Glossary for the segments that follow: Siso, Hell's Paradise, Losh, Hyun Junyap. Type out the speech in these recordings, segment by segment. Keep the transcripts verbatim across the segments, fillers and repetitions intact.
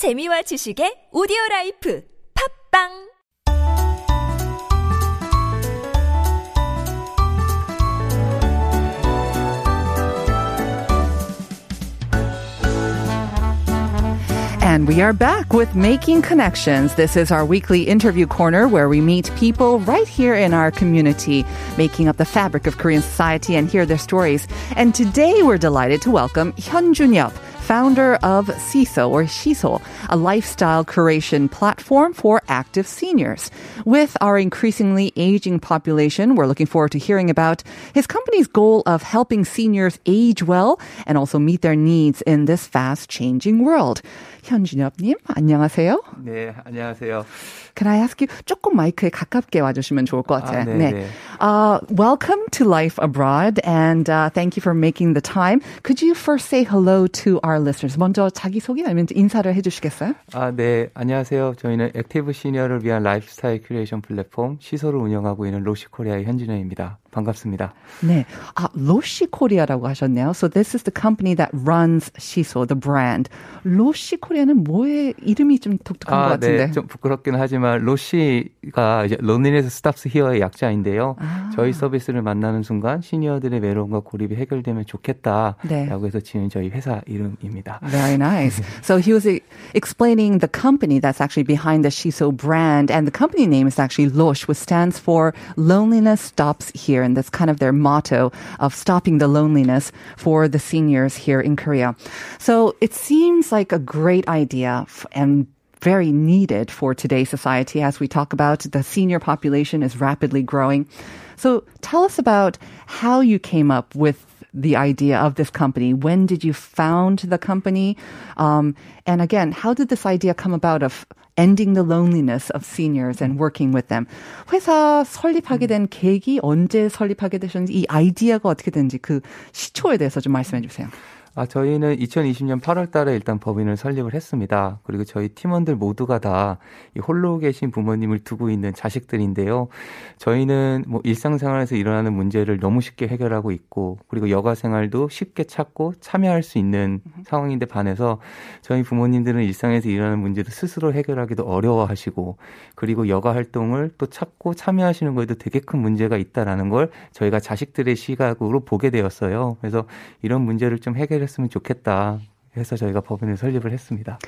재미와 지식의 오디오라이프 팝빵! And we are back with Making Connections. This is our weekly interview corner where we meet people right here in our community, making up the fabric of Korean society and hear their stories. And today we're delighted to welcome Hyun Junyap, founder of Siso, or Siso, a lifestyle curation platform for active seniors. With our increasingly aging population, we're looking forward to hearing about his company's goal of helping seniors age well and also meet their needs in this fast-changing world. 현준엽님, 안녕하세요. 네, 안녕하세요. Can I ask you, 조금 마이크에 가깝게 와주시면 좋을 것 같아요. 아, 네, 네. Uh, welcome to Life Abroad, and uh, thank you for making the time. Could you first say hello to our listeners? 먼저 자기소개 아니면 인사를 해주시겠어요? 아, 네, 안녕하세요. 저희는 액티브 시니어를 위한 라이프스타일 큐레이션 플랫폼 시소를 운영하고 있는 로시 코리아의 현준엽입니다. 반갑습니다. 네, 아, 로시 코리아라고 하셨네요. So this is the company that runs Siso, the brand. 로시 코리아는 뭐의 이름이 좀 독특한 아, 것 같은데. 네, 좀 부끄럽긴 하지만 로시가 이제 Loneliness Stops Here의 약자인데요. 아. 저희 서비스를 만나는 순간 시니어들의 외로움과 고립이 해결되면 좋겠다라고 네. 해서 지은 저희 회사 이름입니다. Very nice. So he was explaining the company that's actually behind the Siso brand, and the company name is actually Losh, which stands for Loneliness Stops Here. And that's kind of their motto of stopping the loneliness for the seniors here in Korea. So it seems like a great idea and very needed for today's society as we talk about the senior population is rapidly growing. So tell us about how you came up with the idea of this company. When did you found the company? Um, and again, how did this idea come about of ending the loneliness of seniors and working with them? 회사 설립하게 된 계기, 언제 설립하게 되셨는지, 이 아이디어가 어떻게 됐는지 그 시초에 대해서 좀 말씀해 주세요. 아, 저희는 이천이십 년 팔월 달에 일단 법인을 설립을 했습니다. 그리고 저희 팀원들 모두가 다 이 홀로 계신 부모님을 두고 있는 자식들인데요. 저희는 뭐 일상생활에서 일어나는 문제를 너무 쉽게 해결하고 있고, 그리고 여가생활도 쉽게 찾고 참여할 수 있는 상황인데 반해서 저희 부모님들은 일상에서 일어나는 문제도 스스로 해결하기도 어려워하시고, 그리고 여가활동을 또 찾고 참여하시는 거에도 되게 큰 문제가 있다라는 걸 저희가 자식들의 시각으로 보게 되었어요. 그래서 이런 문제를 좀 해결 했으면 좋겠다 해서 저희가 법인을 설립을 했습니다.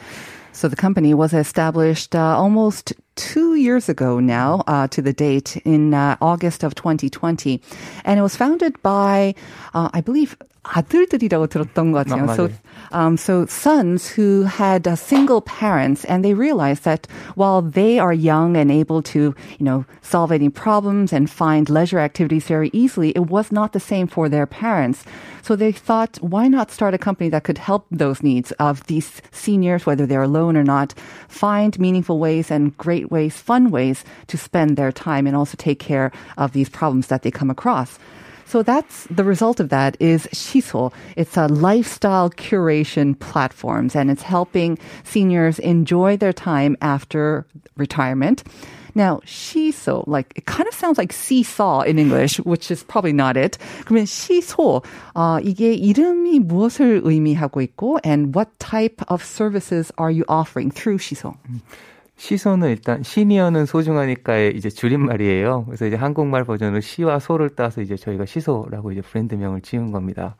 So the company was established uh, almost two years ago now uh, to the date in uh, August of twenty twenty. And it was founded by, uh, I believe, 아들들이라고 들었던 것 같아요. So, um, so sons who had uh, single parents, and they realized that while they are young and able to, you know, solve any problems and find leisure activities very easily, it was not the same for their parents. So they thought, why not start a company that could help those needs of these seniors, whether they're low or not, find meaningful ways and great ways, fun ways to spend their time and also take care of these problems that they come across. So that's the result of that is Siso. It's a lifestyle curation platform, and it's helping seniors enjoy their time after retirement. Now, Siso, like, it kind of sounds like seesaw in English, which is probably not it. 그러면 Siso, uh, 이게 이름이 무엇을 의미하고 있고, and what type of services are you offering through Siso? 시소는 일단 시니어는 소중하니까의 이제 줄임말이에요. 그래서 이제 한국말 버전으로 시와 소를 따서 이제 저희가 시소라고 이제 브랜드명을 지은 겁니다.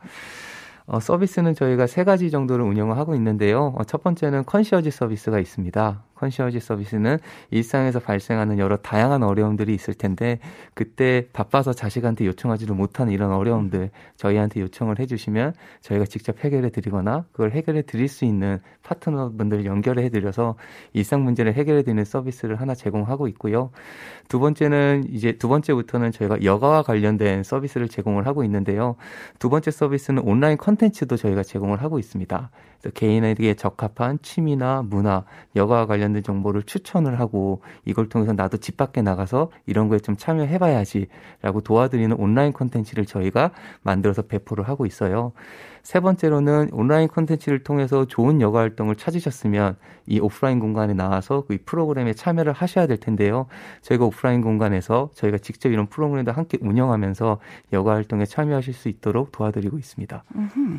어, 서비스는 저희가 세 가지 정도를 운영을 하고 있는데요. 어, 첫 번째는 컨시어지 서비스가 있습니다. 컨시어지 서비스는 일상에서 발생하는 여러 다양한 어려움들이 있을 텐데 그때 바빠서 자식한테 요청하지도 못하는 이런 어려움들 저희한테 요청을 해주시면 저희가 직접 해결해 드리거나 그걸 해결해 드릴 수 있는 파트너분들 연결해 드려서 일상 문제를 해결해 드리는 서비스를 하나 제공하고 있고요. 두 번째는 이제 두 번째부터는 저희가 여가와 관련된 서비스를 제공을 하고 있는데요. 두 번째 서비스는 온라인 컨텐츠도 저희가 제공을 하고 있습니다. 그래서 개인에게 적합한 취미나 문화, 여가와 관련된 정보를 추천을 하고 이걸 통해서 나도 집 밖에 나가서 이런 거에 좀 참여해봐야지라고 도와드리는 온라인 콘텐츠를 저희가 만들어서 배포를 하고 있어요. 세 번째로는 온라인 콘텐츠를 통해서 좋은 여가 활동을 찾으셨으면 이 오프라인 공간에 나와서 그 프로그램에 참여를 하셔야 될 텐데요. 저희가 오프라인 공간에서 저희가 직접 이런 프로그램도 함께 운영하면서 여가 활동에 참여하실 수 있도록 도와드리고 있습니다. Mm-hmm.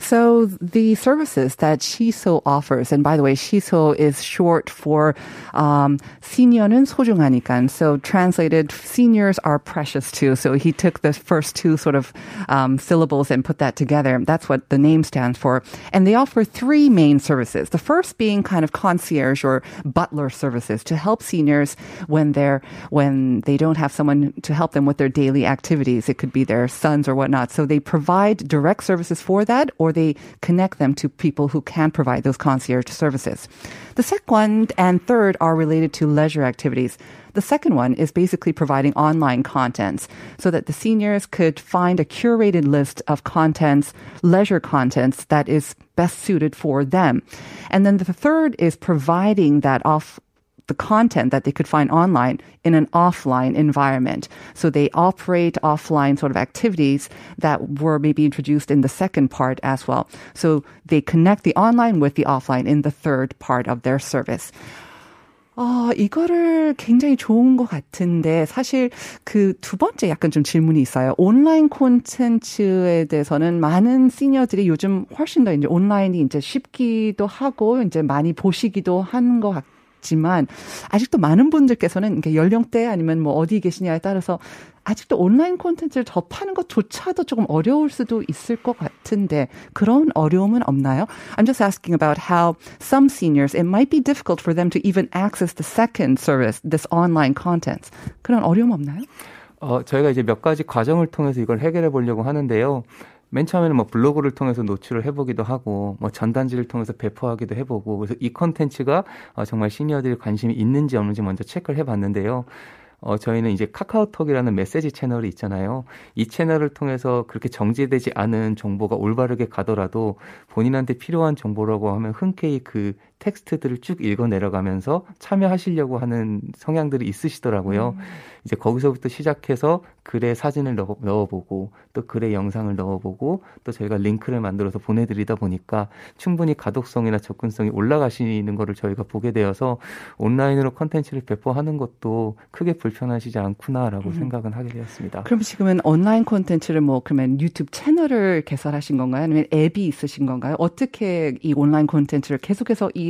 So the services that Siso offers, and by the way, Siso is short for um, senior는 소중하니까. So translated, seniors are precious too. So he took the first two sort of um, syllables and put that together. That's what the name stands for. And they offer three main services. The first being kind of concierge or butler services to help seniors when they're when they don't have someone to help them with their daily activities. It could be their sons or whatnot. So they provide direct services for that, or they connect them to people who can provide those concierge services. The second and third are related to leisure activities. The second one is basically providing online contents so that the seniors could find a curated list of contents, leisure contents that is best suited for them. And then the third is providing that off the content that they could find online in an offline environment. So they operate offline sort of activities that were maybe introduced in the second part as well. So they connect the online with the offline in the third part of their service. 어, 이거를 굉장히 좋은 것 같은데, 사실 그 두 번째 약간 좀 질문이 있어요. 온라인 콘텐츠에 대해서는 많은 시니어들이 요즘 훨씬 더 이제 온라인이 이제 쉽기도 하고, 이제 많이 보시기도 한 것 같지만, 아직도 많은 분들께서는 연령대 아니면 뭐 어디 계시냐에 따라서 아직도 온라인 콘텐츠를 접하는 것조차도 조금 어려울 수도 있을 것 같은데 그런 어려움은 없나요? I'm just asking about how some seniors, it might be difficult for them to even access the second service, this online content. 그런 어려움 없나요? 어, 저희가 이제 몇 가지 과정을 통해서 이걸 해결해 보려고 하는데요. 맨 처음에는 뭐 블로그를 통해서 노출을 해보기도 하고, 뭐 전단지를 통해서 배포하기도 해보고, 그래서 이 콘텐츠가 정말 시니어들이 관심이 있는지 없는지 먼저 체크를 해봤는데요. 어, 저희는 이제 카카오톡이라는 메시지 채널이 있잖아요. 이 채널을 통해서 그렇게 정제되지 않은 정보가 올바르게 가더라도 본인한테 필요한 정보라고 하면 흔쾌히 그 텍스트들을 쭉 읽어 내려가면서 참여하시려고 하는 성향들이 있으시더라고요. 음. 이제 거기서부터 시작해서 글에 사진을 넣어, 넣어보고 또 글에 영상을 넣어보고 또 저희가 링크를 만들어서 보내드리다 보니까 충분히 가독성이나 접근성이 올라가시는 거를 저희가 보게 되어서 온라인으로 컨텐츠를 배포하는 것도 크게 불편하시지 않구나라고 음. 생각은 하게 되었습니다. 그럼 지금은 온라인 컨텐츠를 뭐 그러면 유튜브 채널을 개설하신 건가요? 아니면 앱이 있으신 건가요? 어떻게 이 온라인 컨텐츠를 계속해서 이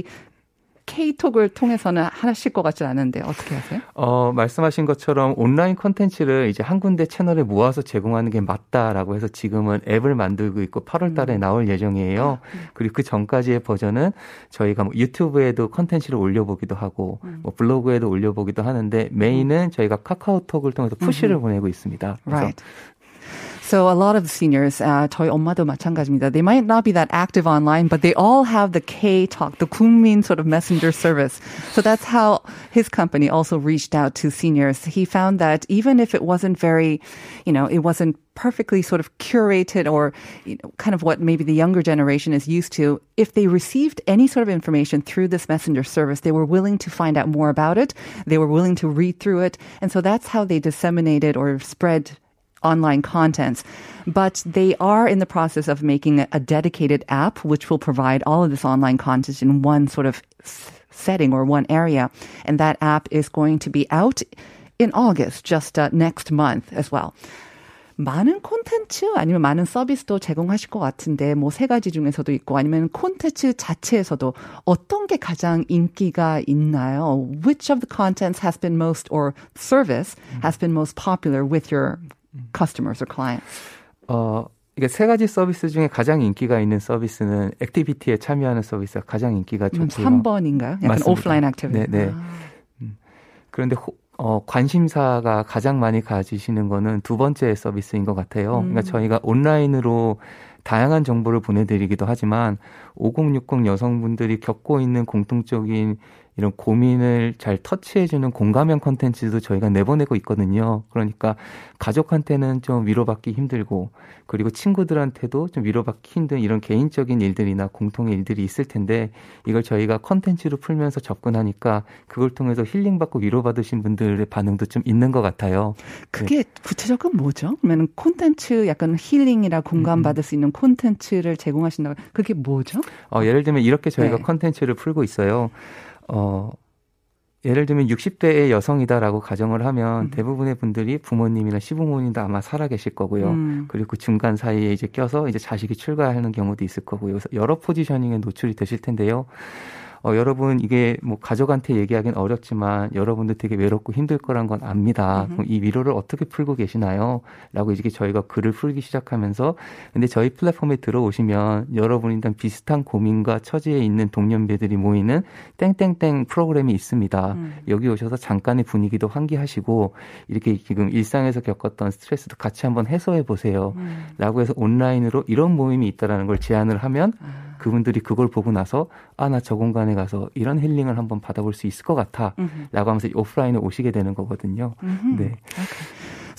K톡을 통해서는 하실 것 같지 않은데 어떻게 하세요? 어, 말씀하신 것처럼 온라인 콘텐츠를 이제 한 군데 채널에 모아서 제공하는 게 맞다라고 해서 지금은 앱을 만들고 있고 팔월 달에 나올 예정이에요. 음. 그리고 그 전까지의 버전은 저희가 뭐 유튜브에도 콘텐츠를 올려보기도 하고 음. 뭐 블로그에도 올려보기도 하는데 메인은 저희가 카카오톡을 통해서 푸시를 음. 보내고 있습니다. Right. So a lot of seniors, uh, 저희 엄마도 마찬가지입니다. They might not be that active online, but they all have the K-Talk, the 국민 sort of messenger service. So that's how his company also reached out to seniors. He found that even if it wasn't very, you know, it wasn't perfectly sort of curated or you know, kind of what maybe the younger generation is used to, if they received any sort of information through this messenger service, they were willing to find out more about it. They were willing to read through it. And so that's how they disseminated or spread online contents. But they are in the process of making a dedicated app which will provide all of this online content in one sort of setting or one area. And that app is going to be out in August, just uh, next month as well. 많은 콘텐츠 아니면 많은 서비스도 제공하실 것 같은데 뭐 세 가지 중에서도 있고 아니면 콘텐츠 자체에서도 어떤 게 가장 인기가 있나요? Which of the contents has been most or service has been most popular with your customers or clients? 어, 이게 세 가지 서비스 중에 가장 인기가 있는 서비스는 액티비티에 참여하는 서비스가 가장 인기가 음, 좋고요. 삼 번인가요? 약간 맞습니다. 오프라인 액티비티. 네, 네. 아. 음. 그런데 호, 어, 관심사가 가장 많이 가지시는 거는 두 번째 서비스인 것 같아요. 음. 그러니까 저희가 온라인으로 다양한 정보를 보내드리기도 하지만 오공육공 여성분들이 겪고 있는 공통적인 이런 고민을 잘 터치해주는 공감형 콘텐츠도 저희가 내보내고 있거든요. 그러니까 가족한테는 좀 위로받기 힘들고 그리고 친구들한테도 좀 위로받기 힘든 이런 개인적인 일들이나 공통의 일들이 있을 텐데 이걸 저희가 콘텐츠로 풀면서 접근하니까 그걸 통해서 힐링받고 위로받으신 분들의 반응도 좀 있는 것 같아요. 그게 네. 구체적으로 뭐죠? 그러면 콘텐츠 약간 힐링이라 공감받을 음. 수 있는 콘텐츠를 제공하신다고 그게 뭐죠? 어, 예를 들면 이렇게 저희가 콘텐츠를 네. 풀고 있어요. 어, 예를 들면 육십 대의 여성이다라고 가정을 하면 음. 대부분의 분들이 부모님이나 시부모님도 아마 살아계실 거고요. 음. 그리고 그 중간 사이에 이제 껴서 이제 자식이 출가하는 경우도 있을 거고요. 그래서 여러 포지셔닝에 노출이 되실 텐데요. 어, 여러분 이게 뭐 가족한테 얘기하기는 어렵지만 여러분도 되게 외롭고 힘들 거란 건 압니다. 그럼 이 위로를 어떻게 풀고 계시나요? 라고 이제 저희가 글을 풀기 시작하면서 근데 저희 플랫폼에 들어오시면 여러분이랑 비슷한 고민과 처지에 있는 동년배들이 모이는 땡땡땡 프로그램이 있습니다. 음. 여기 오셔서 잠깐의 분위기도 환기하시고 이렇게 지금 일상에서 겪었던 스트레스도 같이 한번 해소해 보세요. 음. 라고 해서 온라인으로 이런 모임이 있다라는 걸 제안을 하면 그분들이 그걸 보고 나서 아, 나 저 공간에 가서 이런 힐링을 한번 받아볼 수 있을 것 같아 음흠. 라고 하면서 오프라인에 오시게 되는 거거든요. 음흠. 네. Okay.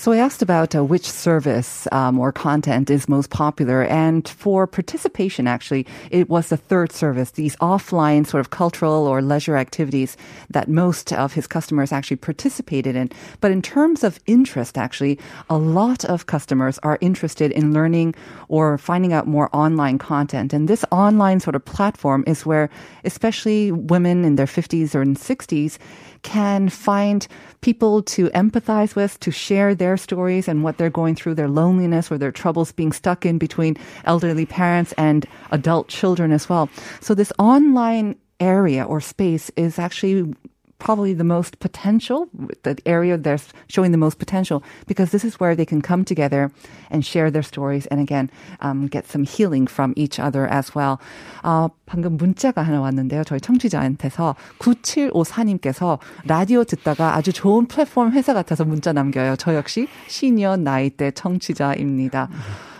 So I asked about uh, which service um, or content is most popular. And for participation, actually, it was the third service, these offline sort of cultural or leisure activities that most of his customers actually participated in. But in terms of interest, actually, a lot of customers are interested in learning or finding out more online content. And this online sort of platform is where especially women in their fifties or in sixties can find people to empathize with, to share their stories and what they're going through, their loneliness or their troubles being stuck in between elderly parents and adult children as well. So this online area or space is actually probably the most potential, the area that's showing the most potential because this is where they can come together and share their stories and again um, get some healing from each other as well. 아, 방금 문자가 하나 왔는데요. 저희 청취자한테서 구칠오사님께서 라디오 듣다가 아주 좋은 플랫폼 회사 같아서 문자 남겨요. 저 역시 시니어 나이대 청취자입니다.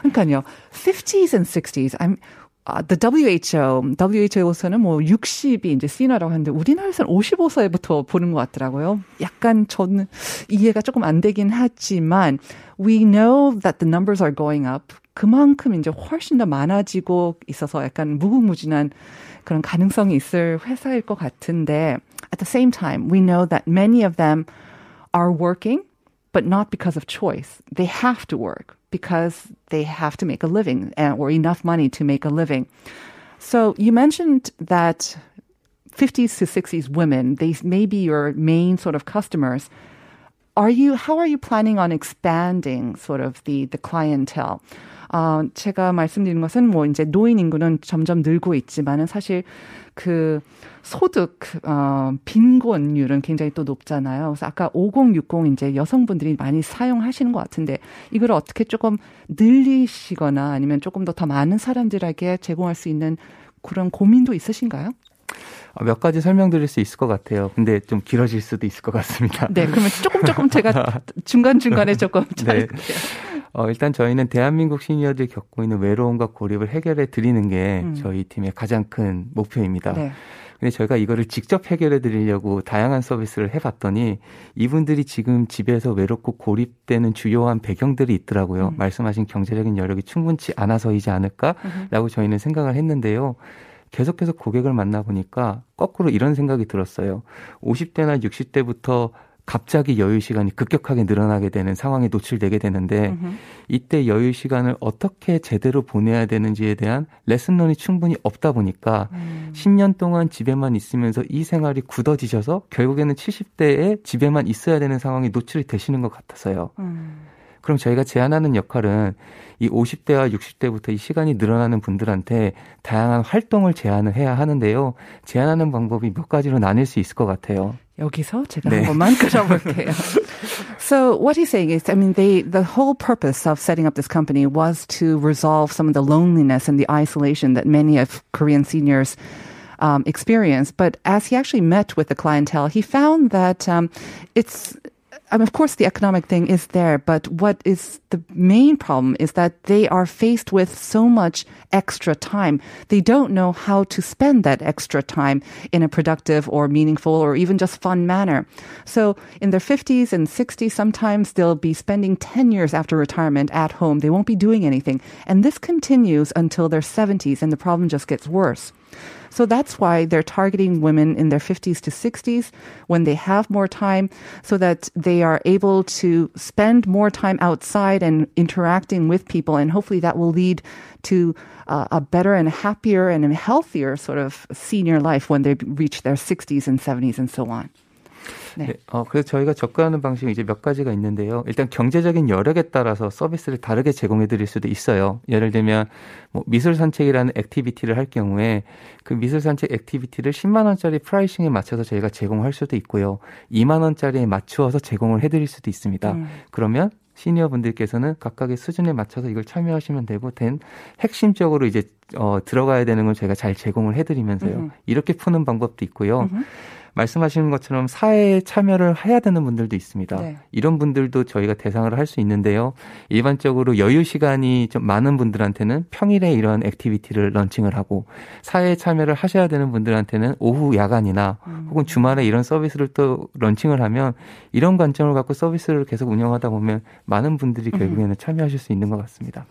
그러니까요. fifties and sixties. I'm Uh, the W H O, W H O에서는 뭐 육십이 이제 시너라고 하는데 우리나라에서는 오십오 세부터 보는 것 같더라고요. 약간 저는 이해가 조금 안 되긴 하지만 we know that the numbers are going up. 그만큼 이제 훨씬 더 많아지고 있어서 약간 무궁무진한 그런 가능성이 있을 회사일 것 같은데 at the same time, we know that many of them are working but not because of choice. They have to work. Because they have to make a living or enough money to make a living. So you mentioned that fifties to sixties women, they may be your main sort of customers. Are you, how are you planning on expanding sort of the, the clientele? 어, 제가 말씀드린 것은 뭐 이제 노인 인구는 점점 늘고 있지만은 사실 그 소득, 어, 빈곤율은 굉장히 또 높잖아요. 그래서 아까 오공육공 이제 여성분들이 많이 사용하시는 것 같은데 이걸 어떻게 조금 늘리시거나 아니면 조금 더 더 많은 사람들에게 제공할 수 있는 그런 고민도 있으신가요? 몇 가지 설명드릴 수 있을 것 같아요. 근데 좀 길어질 수도 있을 것 같습니다. 네, 그러면 조금 조금 제가 중간중간에 조금 잘. 네. 어, 일단 저희는 대한민국 시니어들이 겪고 있는 외로움과 고립을 해결해 드리는 게 음. 저희 팀의 가장 큰 목표입니다. 네. 근데 저희가 이거를 직접 해결해 드리려고 다양한 서비스를 해봤더니 이분들이 지금 집에서 외롭고 고립되는 주요한 배경들이 있더라고요. 음. 말씀하신 경제적인 여력이 충분치 않아서이지 않을까라고 음. 저희는 생각을 했는데요. 계속해서 고객을 만나보니까 거꾸로 이런 생각이 들었어요. 오십 대나 육십 대부터 갑자기 여유 시간이 급격하게 늘어나게 되는 상황에 노출되게 되는데 으흠. 이때 여유 시간을 어떻게 제대로 보내야 되는지에 대한 레슨론이 충분히 없다 보니까 음. 십 년 동안 집에만 있으면서 이 생활이 굳어지셔서 결국에는 칠십 대에 집에만 있어야 되는 상황에 노출이 되시는 것 같아서요. 음. 그럼 저희가 제안하는 역할은 이 오십 대와 육십 대부터 이 시간이 늘어나는 분들한테 다양한 활동을 제안을 해야 하는데요. 제안하는 방법이 몇 가지로 나뉠 수 있을 것 같아요. 여기서 제가 네. 한 번만 끌어볼게요. So what he's saying is, I mean, they, the whole purpose of setting up this company was to resolve some of the loneliness and the isolation that many of Korean seniors um, experience. But as he actually met with the clientele, he found that um, it's I mean, of course, the economic thing is there, but what is the main problem is that they are faced with so much extra time. They don't know how to spend that extra time in a productive or meaningful or even just fun manner. So in their fifties and sixties, sometimes they'll be spending ten years after retirement at home. They won't be doing anything. And this continues until their seventies, and the problem just gets worse. So that's why they're targeting women in their fifties to sixties when they have more time, so that they are able to spend more time outside and interacting with people. And hopefully that will lead to uh, a better and happier and healthier sort of senior life when they reach their sixties and seventies and so on. 네. 네, 어, 그래서 저희가 접근하는 방식이 이제 몇 가지가 있는데요. 일단 경제적인 여력에 따라서 서비스를 다르게 제공해 드릴 수도 있어요. 예를 들면 뭐 미술 산책이라는 액티비티를 할 경우에 그 미술 산책 액티비티를 십만 원짜리 프라이싱에 맞춰서 저희가 제공할 수도 있고요. 이만 원짜리에 맞추어서 제공을 해 드릴 수도 있습니다. 음. 그러면 시니어분들께서는 각각의 수준에 맞춰서 이걸 참여하시면 되고, 된 핵심적으로 이제 어, 들어가야 되는 걸 제가 잘 제공을 해드리면서요. 음. 이렇게 푸는 방법도 있고요. 음. 말씀하시는 것처럼 사회에 참여를 해야 되는 분들도 있습니다. 네. 이런 분들도 저희가 대상을 할 수 있는데요. 일반적으로 여유 시간이 좀 많은 분들한테는 평일에 이런 액티비티를 런칭을 하고, 사회에 참여를 하셔야 되는 분들한테는 오후 야간이나 음. 혹은 주말에 이런 서비스를 또 런칭을 하면, 이런 관점을 갖고 서비스를 계속 운영하다 보면 많은 분들이 결국에는 음. 참여하실 수 있는 것 같습니다.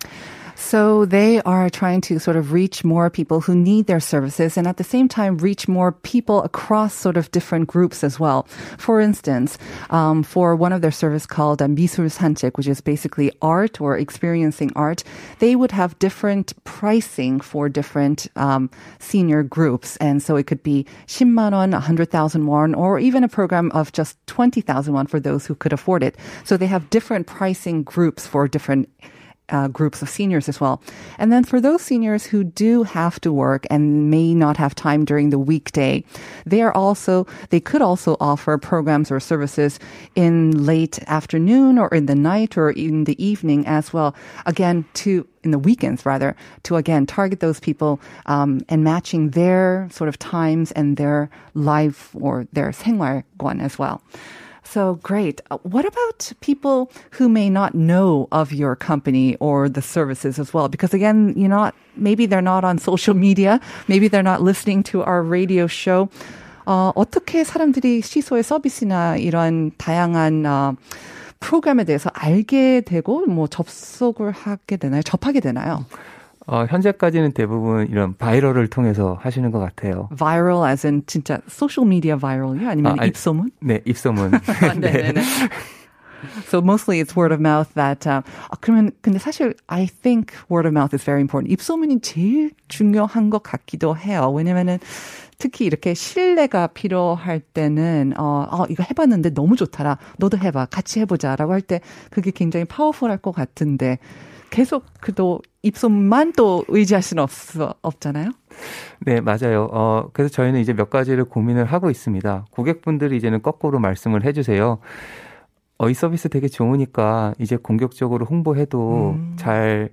So they are trying to sort of reach more people who need their services, and at the same time reach more people across sort of different groups as well. For instance, um, for one of their service called 미술 산책, which is basically art or experiencing art, they would have different pricing for different um, senior groups. And so it could be 십만 원, one hundred thousand won, or even a program of just twenty thousand won for those who could afford it. So they have different pricing groups for different Uh, groups of seniors as well. And then for those seniors who do have to work and may not have time during the weekday, they are also, they could also offer programs or services in late afternoon or in the night or in the evening as well. Again, to in the weekends rather, to again target those people um, and matching their sort of times and their life or their 생활관 as well. So great. What about people who may not know of your company or the services as well? Because again, you're not, maybe they're not on social media. Maybe they're not listening to our radio show. 어, 어떻게 사람들이 시소의 서비스나 이런 다양한 어, 프로그램에 대해서 알게 되고 뭐 접속을 하게 되나요? 접하게 되나요? 어, 현재까지는 대부분 이런 바이럴을 통해서 하시는 것 같아요. Viral as in 진짜 소셜미디어 바이럴이요? 아니면 아, 아니, 입소문? 네, 입소문. 네, 네, 네. So mostly it's word of mouth that, uh, 아, 그러면, 근데 사실 I think word of mouth is very important. 입소문이 제일 중요한 것 같기도 해요. 왜냐면은 특히 이렇게 신뢰가 필요할 때는 어, 어 이거 해봤는데 너무 좋더라. 너도 해봐. 같이 해보자. 라고 할 때 그게 굉장히 파워풀할 것 같은데 계속 그도 입소문만 또 의지할 수는 없, 없잖아요? 네, 맞아요. 어, 그래서 저희는 이제 몇 가지를 고민을 하고 있습니다. 고객분들이 이제는 거꾸로 말씀을 해주세요. 어, 이 서비스 되게 좋으니까 이제 공격적으로 홍보해도 음. 잘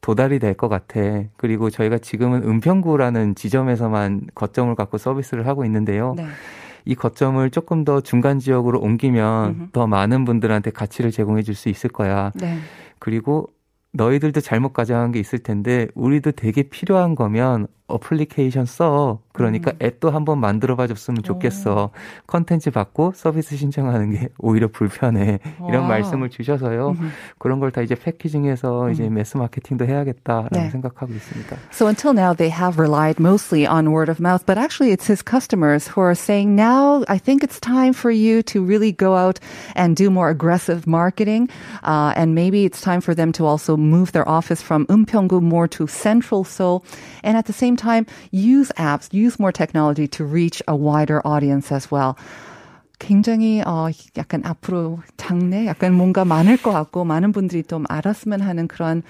도달이 될 것 같아. 그리고 저희가 지금은 은평구라는 지점에서만 거점을 갖고 서비스를 하고 있는데요. 네. 이 거점을 조금 더 중간 지역으로 옮기면 음흠. 더 많은 분들한테 가치를 제공해 줄 수 있을 거야. 네. 그리고 너희들도 잘못 가져간 게 있을 텐데 우리도 되게 필요한 거면 어플리케이션 써. 그러니까 음. 앱도 한번 만들어봐 줬으면 좋겠어. 컨텐츠 받고 서비스 신청하는 게 오히려 불편해. 와. 이런 말씀을 주셔서요. 음. 그런 걸 다 이제 패키징해서 음. 이제 매스 마케팅도 해야겠다라고 네. 생각하고 있습니다. So until now they have relied mostly on word of mouth, but actually it's his customers who are saying now I think it's time for you to really go out and do more aggressive marketing, uh, and maybe it's time for them to also move their office from 은평구 more to central Seoul, and at the same time use apps, use more technology to reach a wider audience as well. 굉장히 어, 약간 앞으로 장래 약간 뭔가 많을 것 같고 많은 분들이 좀 알았으면 하는 그런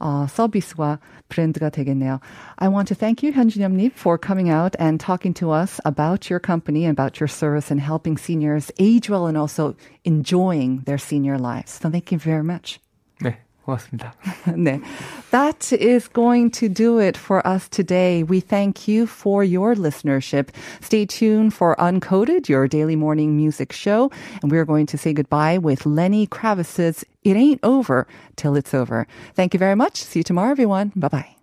어, 서비스와 브랜드가 되겠네요. I want to thank you, Hyun Junyap, for coming out and talking to us about your company and about your service and helping seniors age well and also enjoying their senior lives. So thank you very much. 네, 고맙습니다. 네. That is going to do it for us today. We thank you for your listenership. Stay tuned for Uncoded, your daily morning music show. And we're going to say goodbye with Lenny Kravitz's It Ain't Over Till It's Over. Thank you very much. See you tomorrow, everyone. Bye-bye.